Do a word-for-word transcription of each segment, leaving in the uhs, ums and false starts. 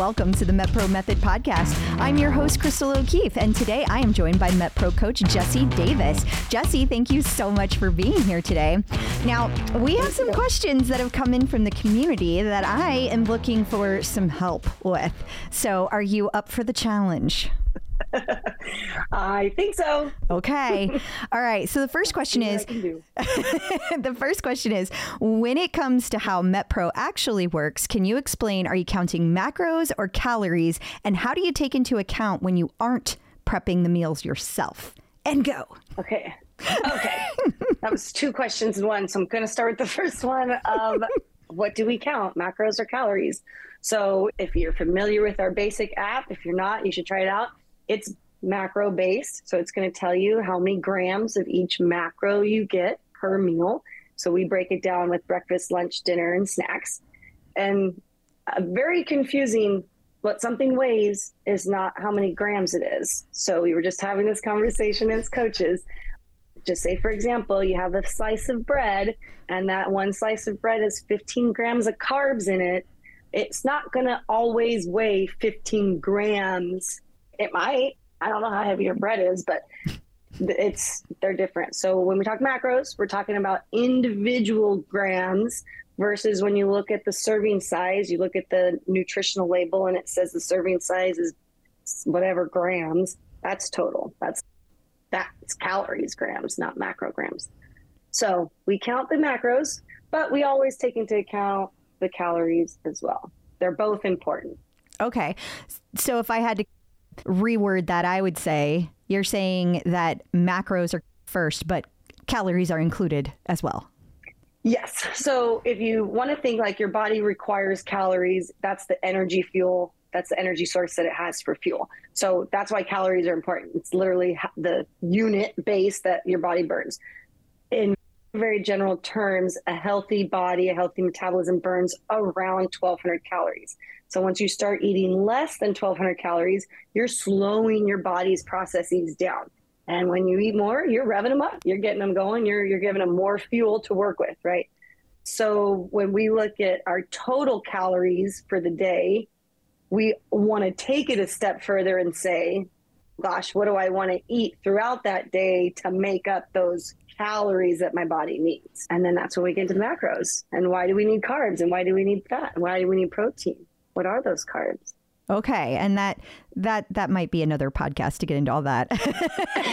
welcome to the MetPro Method podcast. I'm your host, Crystal O'Keefe, and today I am joined by MetPro coach Jesse Davis. Jesse, thank you so much for being here today. Now, we have some questions that have come in from the community that I am looking for some help with. So, are you up for the challenge? I think so. Okay. All right. So the first question is, the first question is, when it comes to how MetPro actually works, can you explain, are you counting macros or calories? And how do you take into account when you aren't prepping the meals yourself? And go. Okay. Okay. That was two questions in one. So I'm going to start with the first one of what do we count, macros or calories? So if you're familiar with our basic app, if you're not, you should try it out. It's macro based, so it's going to tell you how many grams of each macro you get per meal. So we break it down with breakfast, lunch, dinner, and snacks. And uh, very confusing, what something weighs is not how many grams it is. So we were just having this conversation as coaches. Just say, for example, you have a slice of bread, and that one slice of bread has fifteen grams of carbs in it. It's not going to always weigh fifteen grams. It might. I don't know how heavy your bread is, but it's they're different. So when we talk macros, we're talking about individual grams versus when you look at the serving size, you look at the nutritional label and it says the serving size is whatever grams. That's total. That's that's calories, grams, not macrograms. So we count the macros, but we always take into account the calories as well. They're both important. Okay. So if I had to reword that, I would say you're saying that macros are first, but calories are included as well. Yes. So if you want to think like your body requires calories, that's the energy fuel. That's the energy source that it has for fuel. So that's why calories are important. It's literally the unit base that your body burns. In very general terms, a healthy body, a healthy metabolism burns around twelve hundred calories. So once you start eating less than twelve hundred calories, you're slowing your body's processes down. And when you eat more, you're revving them up, you're getting them going, you're you're giving them more fuel to work with, right? So when we look at our total calories for the day, we want to take it a step further and say, gosh, what do I want to eat throughout that day to make up those calories that my body needs? And then that's when we get to macros. And why do we need carbs? And why do we need fat? And why do we need protein? What are those carbs? Okay. And that that that might be another podcast to get into all that. I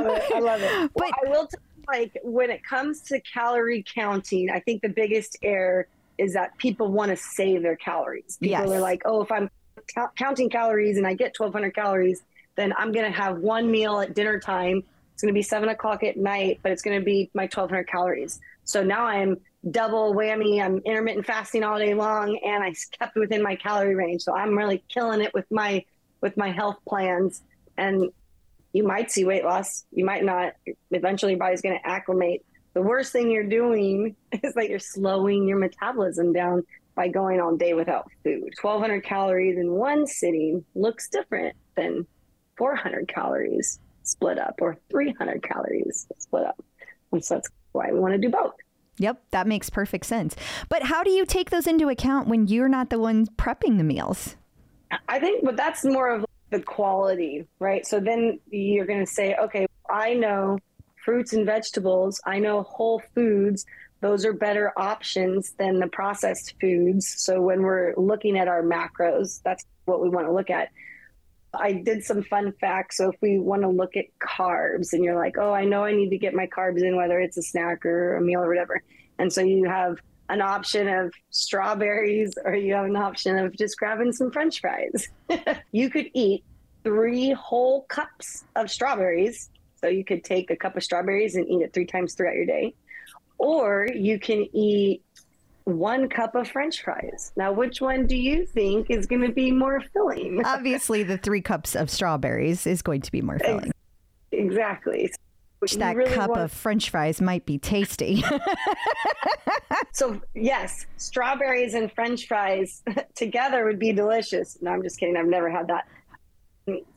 love it. I love it. But well, I will tell you, like, when it comes to calorie counting, I think the biggest error is that people want to save their calories. People yes. are like, oh, if I'm ca- counting calories and I get twelve hundred calories, then I'm going to have one meal at dinner time. It's going to be seven o'clock at night, but it's going to be my twelve hundred calories. So now I'm double whammy. I'm intermittent fasting all day long, and I kept within my calorie range. So I'm really killing it with my, with my health plans. And you might see weight loss. You might not. Eventually your body's going to acclimate. The worst thing you're doing is that you're slowing your metabolism down by going all day without food. twelve hundred calories in one sitting looks different than four hundred calories split up or three hundred calories split up. And so that's why we want to do both. Yep, that makes perfect sense. But how do you take those into account when you're not the one prepping the meals? I think, but that's more of the quality, right? So then you're going to say, okay, I know fruits and vegetables, I know whole foods, those are better options than the processed foods. So when we're looking at our macros, that's what we want to look at. I did some fun facts. So if we want to look at carbs and you're like, oh, I know I need to get my carbs in, whether it's a snack or a meal or whatever. And so you have an option of strawberries, or you have an option of just grabbing some French fries. You could eat three whole cups of strawberries. So you could take a cup of strawberries and eat it three times throughout your day. Or you can eat one cup of French fries. Now, which one do you think is going to be more filling? Obviously, the three cups of strawberries is going to be more filling. Exactly. So that really cup want... of French fries might be tasty. So, yes, strawberries and French fries together would be delicious. No, I'm just kidding. I've never had that.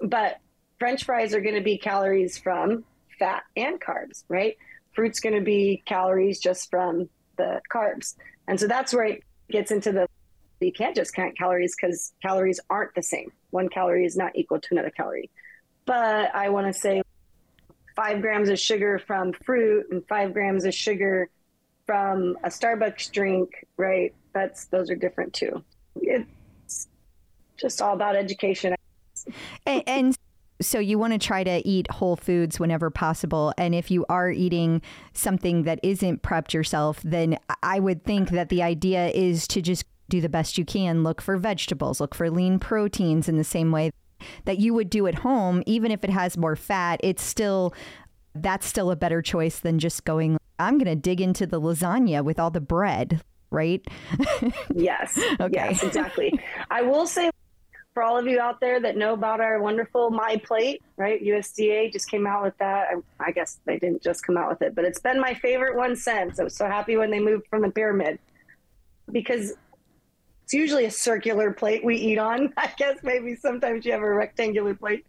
But French fries are going to be calories from fat and carbs, right? Fruit's going to be calories just from the carbs. And so that's where it gets into the you can't just count calories because calories aren't the same. One calorie is not equal to another calorie. But I want to say five grams of sugar from fruit and five grams of sugar from a Starbucks drink, right? That's, those are different too. It's just all about education. And, and so you want to try to eat whole foods whenever possible. And if you are eating something that isn't prepped yourself, then I would think that the idea is to just do the best you can. Look for vegetables, look for lean proteins in the same way that you would do at home. Even if it has more fat, it's still, that's still a better choice than just going, I'm going to dig into the lasagna with all the bread, right? Yes. Okay. Yes, exactly. I will say, for all of you out there that know about our wonderful My Plate, right? U S D A just came out with that. I, I guess they didn't just come out with it, but it's been my favorite one since. I was so happy when they moved from the pyramid, because it's usually a circular plate we eat on. I guess maybe sometimes you have a rectangular plate,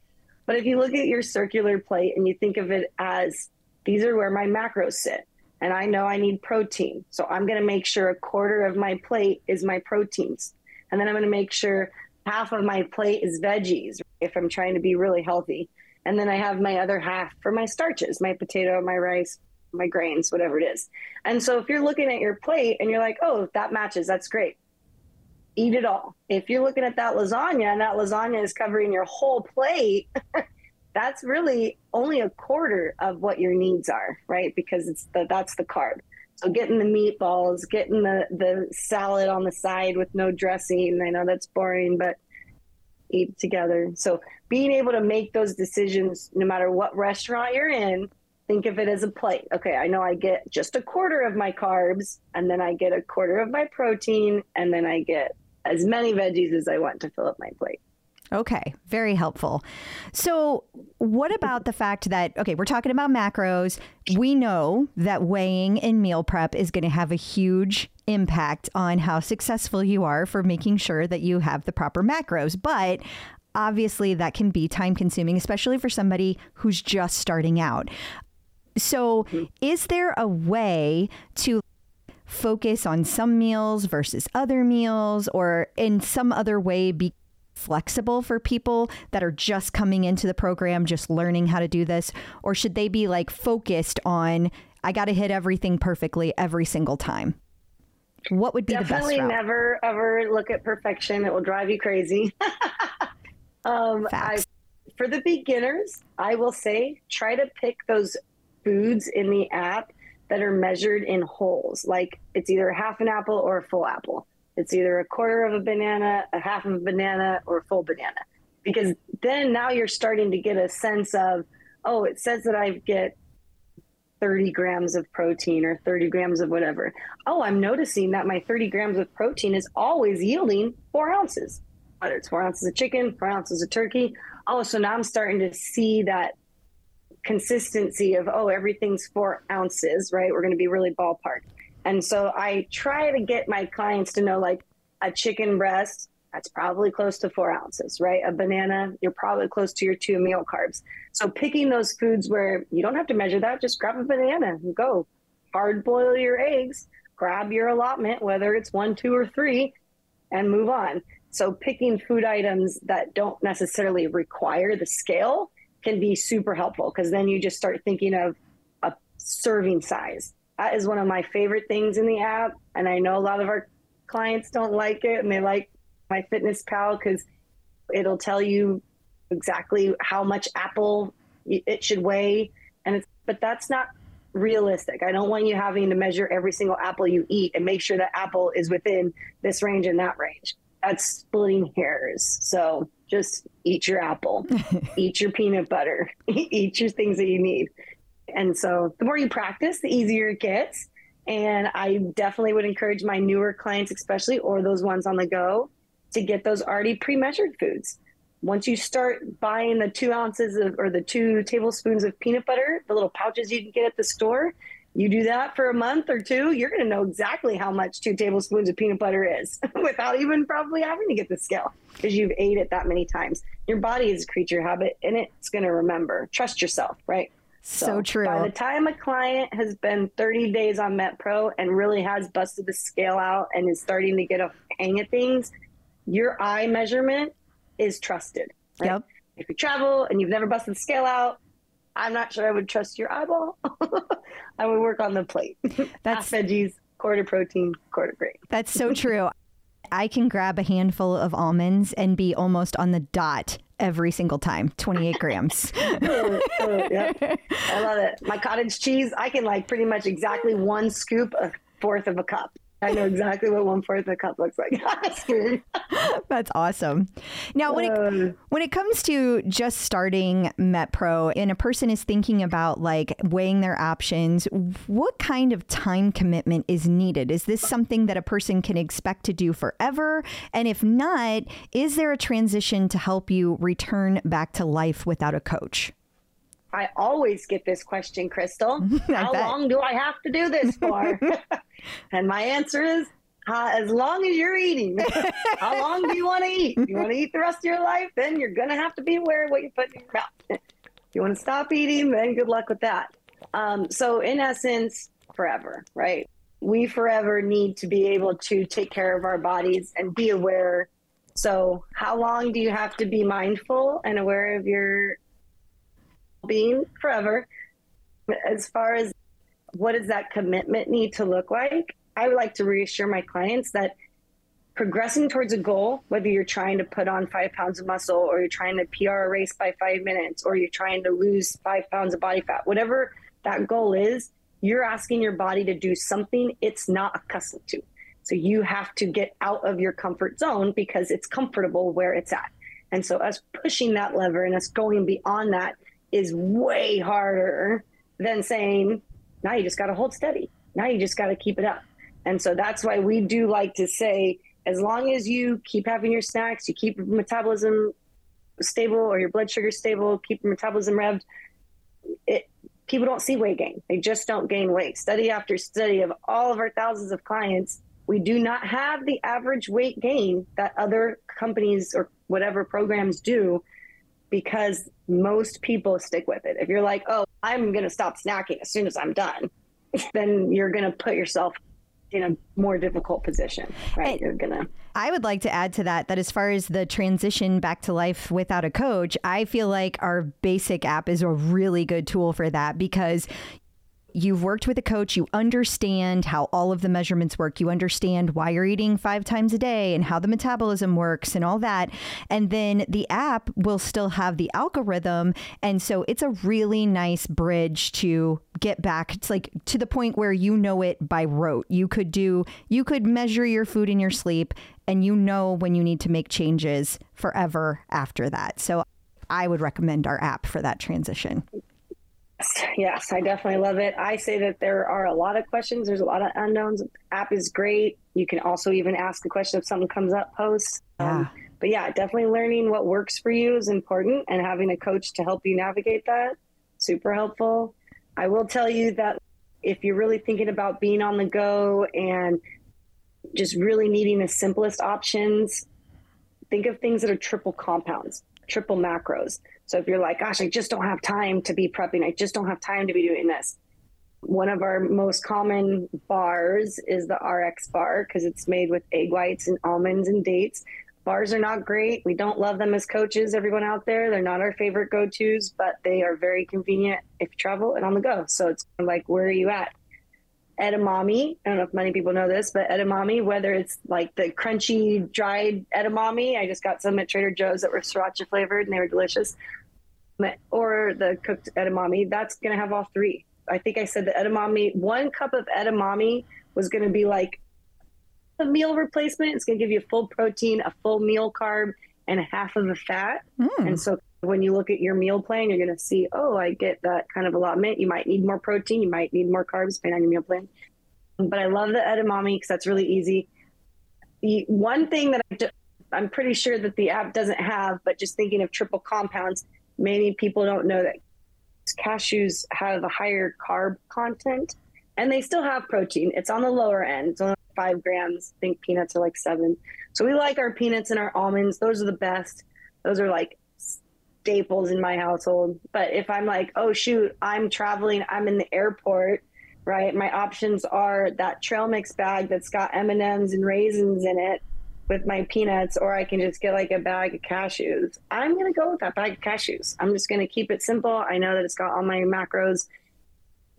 but if you look at your circular plate and you think of it as, these are where my macros sit, and I know I need protein. So I'm going to make sure a quarter of my plate is my proteins. And then I'm going to make sure half of my plate is veggies if I'm trying to be really healthy. And then I have my other half for my starches, my potato, my rice, my grains, whatever it is. And so if you're looking at your plate and you're like, oh, that matches, that's great, eat it all. If you're looking at that lasagna and that lasagna is covering your whole plate, that's really only a quarter of what your needs are, right? Because it's the, that's the carb. So getting the meatballs, getting the, the salad on the side with no dressing. I know that's boring, but eat together. So being able to make those decisions, no matter what restaurant you're in, think of it as a plate. Okay, I know I get just a quarter of my carbs, and then I get a quarter of my protein, and then I get as many veggies as I want to fill up my plate. Okay. Very helpful. So what about the fact that, okay, we're talking about macros. We know that weighing and meal prep is going to have a huge impact on how successful you are for making sure that you have the proper macros. But obviously that can be time consuming, especially for somebody who's just starting out. So is there a way to focus on some meals versus other meals, or in some other way be flexible for people that are just coming into the program, just learning how to do this? Or should they be like focused on, I got to hit everything perfectly every single time? What would be definitely the best route? Never ever look at perfection. It will drive you crazy. um, I, for the beginners, I will say, try to pick those foods in the app that are measured in wholes. Like, it's either half an apple or a full apple. It's either a quarter of a banana, a half of a banana, or a full banana. Because then now you're starting to get a sense of, oh, it says that I get thirty grams of protein or thirty grams of whatever. Oh, I'm noticing that my thirty grams of protein is always yielding four ounces. Whether it's four ounces of chicken, four ounces of turkey. Oh, so now I'm starting to see that consistency of, oh, everything's four ounces, right? We're going to be really ballpark. And so I try to get my clients to know, like, a chicken breast, that's probably close to four ounces, right? A banana, you're probably close to your two meal carbs. So picking those foods where you don't have to measure that, just grab a banana and go. Hard boil your eggs, grab your allotment, whether it's one, two, or three, and move on. So picking food items that don't necessarily require the scale can be super helpful, because then you just start thinking of a serving size. That is one of my favorite things in the app. And I know a lot of our clients don't like it, and they like MyFitnessPal because it'll tell you exactly how much apple it should weigh. And it's, but that's not realistic. I don't want you having to measure every single apple you eat and make sure that apple is within this range and that range. That's splitting hairs. So just eat your apple, eat your peanut butter, eat your things that you need. And so the more you practice, the easier it gets. And I definitely would encourage my newer clients, especially, or those ones on the go, to get those already pre-measured foods. Once you start buying the two ounces of, or the two tablespoons of peanut butter, the little pouches you can get at the store, you do that for a month or two, you're going to know exactly how much two tablespoons of peanut butter is without even probably having to get the scale, because you've ate it that many times. Your body is a creature of habit, and it's going to remember. Trust yourself, right? So, so true. By the time a client has been thirty days on MetPro and really has busted the scale out and is starting to get a hang of things, your eye measurement is trusted. Right? Yep. If you travel and you've never busted the scale out, I'm not sure I would trust your eyeball. I would work on the plate. That's half veggies, quarter protein, quarter grain. That's so true. I can grab a handful of almonds and be almost on the dot every single time, twenty-eight grams. oh, oh, yep. I love it. My cottage cheese, I can like pretty much exactly one scoop, a fourth of a cup. I know exactly what one fourth of a cup looks like. That's awesome. Now, when it, when it comes to just starting MetPro and a person is thinking about like weighing their options, what kind of time commitment is needed? Is this something that a person can expect to do forever? And if not, is there a transition to help you return back to life without a coach? I always get this question, Crystal. How bet. long do I have to do this for? And my answer is, uh, as long as you're eating. How long do you want to eat? You want to eat the rest of your life? Then you're going to have to be aware of what you put in your mouth. You want to stop eating? Then good luck with that. Um, so in essence, forever, right? We forever need to be able to take care of our bodies and be aware. So how long do you have to be mindful and aware of your being forever? As far as what does that commitment need to look like, I would like to reassure my clients that progressing towards a goal, whether you're trying to put on five pounds of muscle or you're trying to P R a race by five minutes, or you're trying to lose five pounds of body fat, whatever that goal is, you're asking your body to do something it's not accustomed to. So you have to get out of your comfort zone because it's comfortable where it's at. And so us pushing that lever and us going beyond that is way harder than saying, now you just got to hold steady. Now you just got to keep it up. And so that's why we do like to say, as long as you keep having your snacks, you keep your metabolism stable or your blood sugar stable, keep your metabolism revved, it, people don't see weight gain. They just don't gain weight. Study after study of all of our thousands of clients, we do not have the average weight gain that other companies or whatever programs do, because most people stick with it. If you're like, oh, I'm going to stop snacking as soon as I'm done, then you're going to put yourself in a more difficult position, right? And you're going to. I would like to add to that, that as far as the transition back to life without a coach, I feel like our basic app is a really good tool for that, because you've worked with a coach, you understand how all of the measurements work, you understand why you're eating five times a day and how the metabolism works and all that. And then the app will still have the algorithm. And so it's a really nice bridge to get back. It's like to the point where you know it by rote. You could do, you could measure your food and your sleep, and you know when you need to make changes forever after that. So I would recommend our app for that transition. Yes, I definitely love it. I say that there are a lot of questions. There's a lot of unknowns. App is great. You can also even ask a question if something comes up post. Yeah. Um, but yeah, definitely learning what works for you is important, and having a coach to help you navigate that, super helpful. I will tell you that if you're really thinking about being on the go and just really needing the simplest options, think of things that are triple compounds, triple macros. So if you're like, gosh, I just don't have time to be prepping, I just don't have time to be doing this. One of our most common bars is the R X bar, because it's made with egg whites and almonds and dates. Bars are not great. We don't love them as coaches, everyone out there. They're not our favorite go-tos, but they are very convenient if you travel and on the go. So it's like, where are you at? Edamame, I don't know if many people know this, but edamame, whether it's like the crunchy dried edamame, I just got some at Trader Joe's that were sriracha flavored and they were delicious, or the cooked edamame, that's going to have all three. I think I said the edamame, one cup of edamame was going to be like a meal replacement. It's going to give you a full protein, a full meal carb, and half of the fat. Mm. And so when you look at your meal plan, you're going to see, oh, I get that kind of allotment. You might need more protein. You might need more carbs, depending on your meal plan. But I love the edamame because that's really easy. The one thing that I do, I'm pretty sure that the app doesn't have, but just thinking of triple compounds, many people don't know that cashews have a higher carb content, and they still have protein. It's on the lower end. It's only five grams. I think peanuts are like seven. So we like our peanuts and our almonds. Those are the best. Those are like staples in my household. But if I'm like, oh shoot, I'm traveling, I'm in the airport, right? My options are that trail mix bag that's got M and M's and raisins in it with my peanuts, or I can just get like a bag of cashews. I'm going to go with that bag of cashews. I'm just going to keep it simple. I know that it's got all my macros,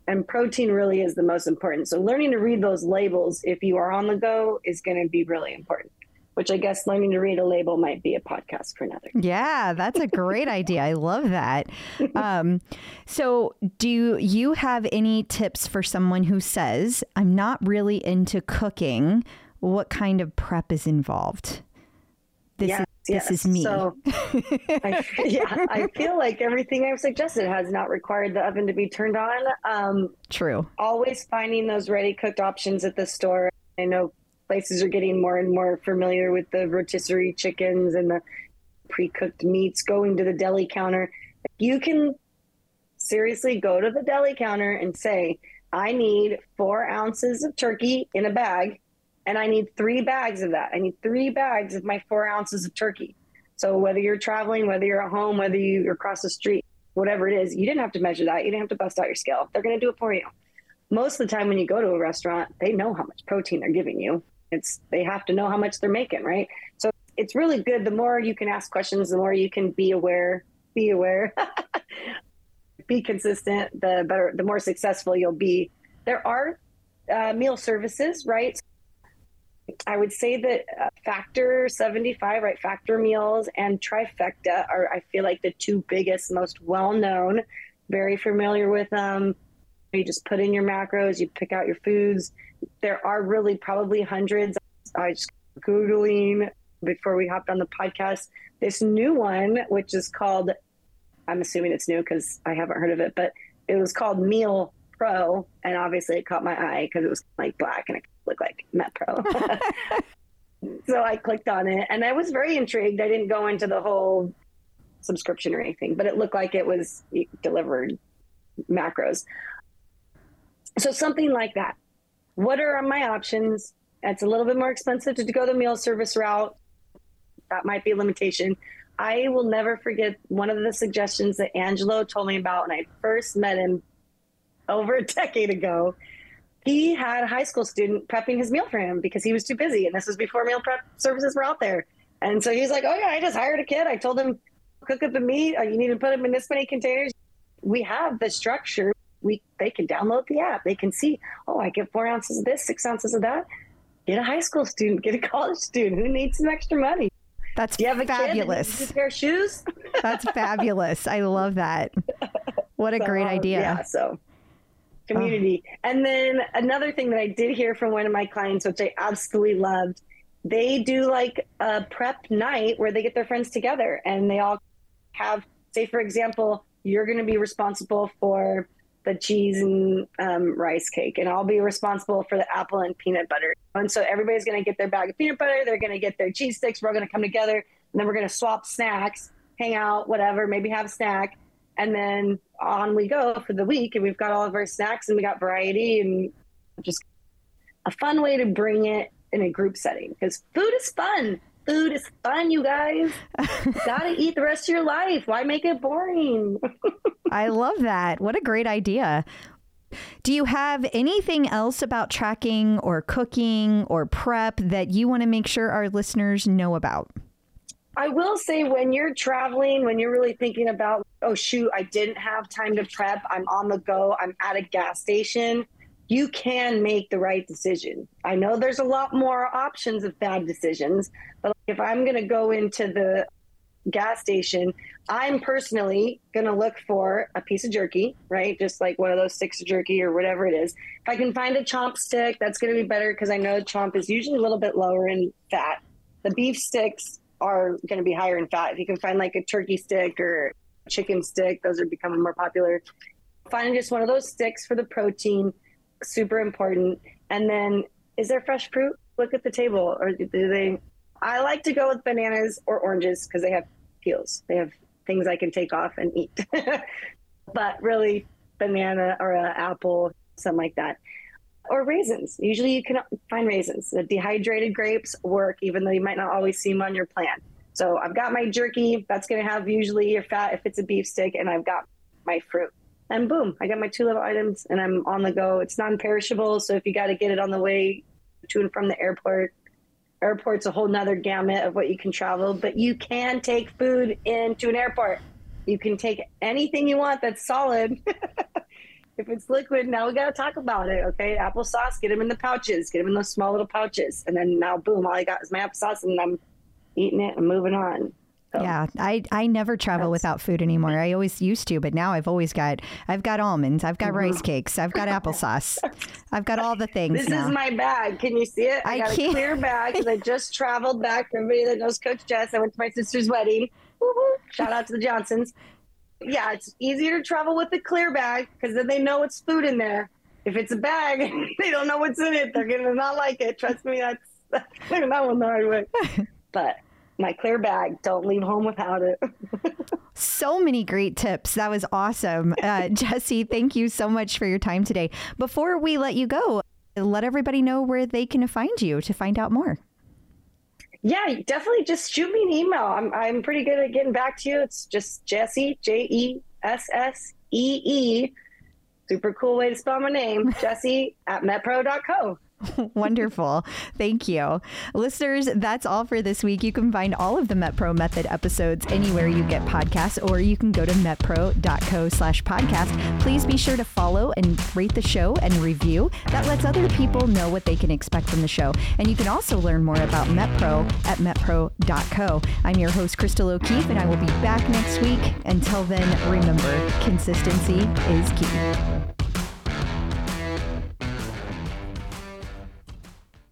and protein really is the most important. So learning to read those labels if you are on the go is going to be really important, which I guess learning to read a label might be a podcast for another. Yeah, that's a great idea. I love that. Um, so do you have any tips for someone who says, I'm not really into cooking? What kind of prep is involved? This yes, is, yes. This is me. So, I, yeah, I feel like everything I've suggested has not required the oven to be turned on. Um, True. Always finding those ready cooked options at the store. I know places are getting more and more familiar with the rotisserie chickens and the pre-cooked meats, going to the deli counter. You can seriously go to the deli counter and say, I need four ounces of turkey in a bag. And I need three bags of that. I need three bags of my four ounces of turkey. So whether you're traveling, whether you're at home, whether you're across the street, whatever it is, you didn't have to measure that. You didn't have to bust out your scale. They're going to do it for you. Most of the time when you go to a restaurant, they know how much protein they're giving you. It's they have to know how much they're making, right? So it's really good. The more you can ask questions, the more you can be aware, be aware, be consistent, the better, the more successful you'll be. There are uh, meal services, right? I would say that uh, Factor seventy-five, right? Factor meals and Trifecta are, I feel like, the two biggest, most well-known, very familiar with them. You just put in your macros, you pick out your foods. There are really probably hundreds. I was Googling before we hopped on the podcast, this new one, which is called, I'm assuming it's new because I haven't heard of it, but it was called Meal Pro. And obviously it caught my eye because it was like black and it look like MetPro. So I clicked on it and I was very intrigued. I didn't go into the whole subscription or anything, but it looked like it was delivered macros. So something like that. What are my options? It's a little bit more expensive to go the meal service route. That might be a limitation. I will never forget one of the suggestions that Angelo told me about when I first met him over a decade ago. He had a high school student prepping his meal for him because he was too busy. And this was before meal prep services were out there. And so he was like, oh yeah, I just hired a kid. I told him, cook up a meat. You need to put him in this many containers. We have the structure. We They can download the app. They can see, oh, I get four ounces of this, six ounces of that. Get a high school student, get a college student. Who needs some extra money? That's Do you have a fabulous. Kid that needs a pair of shoes? That's fabulous. I love that. What a so, great idea. Yeah, so. Community. Oh. And then another thing that I did hear from one of my clients, which I absolutely loved, they do like a prep night where they get their friends together and they all have, say, for example, you're going to be responsible for the cheese and um, rice cake, and I'll be responsible for the apple and peanut butter. And so everybody's going to get their bag of peanut butter. They're going to get their cheese sticks. We're going to come together and then we're going to swap snacks, hang out, whatever, maybe have a snack. And then on we go for the week, and we've got all of our snacks and we got variety, and just a fun way to bring it in a group setting because food is fun. Food is fun, you guys. You gotta eat the rest of your life. Why make it boring? I love that. What a great idea. Do you have anything else about tracking or cooking or prep that you want to make sure our listeners know about? I will say when you're traveling, when you're really thinking about, oh, shoot, I didn't have time to prep. I'm on the go. I'm at a gas station. You can make the right decision. I know there's a lot more options of bad decisions, but if I'm going to go into the gas station, I'm personally going to look for a piece of jerky, right? Just like one of those sticks of jerky or whatever it is. If I can find a Chomp stick, that's going to be better because I know Chomp is usually a little bit lower in fat. The beef sticks are going to be higher in fat. If you can find like a turkey stick or chicken stick, those are becoming more popular. Finding just one of those sticks for the protein, super important. And then, is there fresh fruit? Look at the table. Or do they? I like to go with bananas or oranges because they have peels. They have things I can take off and eat. But really, banana or an apple, something like that. Or raisins. Usually you can find raisins. The dehydrated grapes work, even though you might not always see them on your plan. So I've got my jerky. That's going to have usually your fat if it's a beef stick, and I've got my fruit. And boom, I got my two little items, and I'm on the go. It's non-perishable, so if you got to get it on the way to and from the airport, airport's a whole nother gamut of what you can travel, but you can take food into an airport. You can take anything you want that's solid. If it's liquid, now we got to talk about it, okay? Applesauce, get them in the pouches, get them in those small little pouches. And then now, boom, all I got is my applesauce, and I'm eating it and moving on. So, yeah, I, I never travel without food anymore. I always used to, but now I've always got, I've got almonds, I've got rice cakes, I've got applesauce, I've got all the things. This now. Is my bag. Can you see it? I, I got can't. a clear bag because I just traveled back. For everybody that knows Coach Jess, I went to my sister's wedding. Woo-hoo. Shout out to the Johnsons. Yeah, it's easier to travel with a clear bag because then they know it's food in there. If it's a bag, they don't know what's in it. They're going to not like it. Trust me, that's, they're going to know the hard way. But my clear bag, don't leave home without it. So many great tips. That was awesome. Uh, Jesse, thank you so much for your time today. Before we let you go, let everybody know where they can find you to find out more. Yeah, definitely just shoot me an email. I'm I'm pretty good at getting back to you. It's just Jessee, J E S S E E. Super cool way to spell my name. Jessee at metpro dot co. Wonderful. Thank you. Listeners, that's all for this week. You can find all of the MetPro Method episodes anywhere you get podcasts, or you can go to metpro.co slash podcast. Please be sure to follow and rate the show and review. That lets other people know what they can expect from the show. And you can also learn more about MetPro at metpro dot co. I'm your host, Crystal O'Keefe, and I will be back next week. Until then, remember, consistency is key.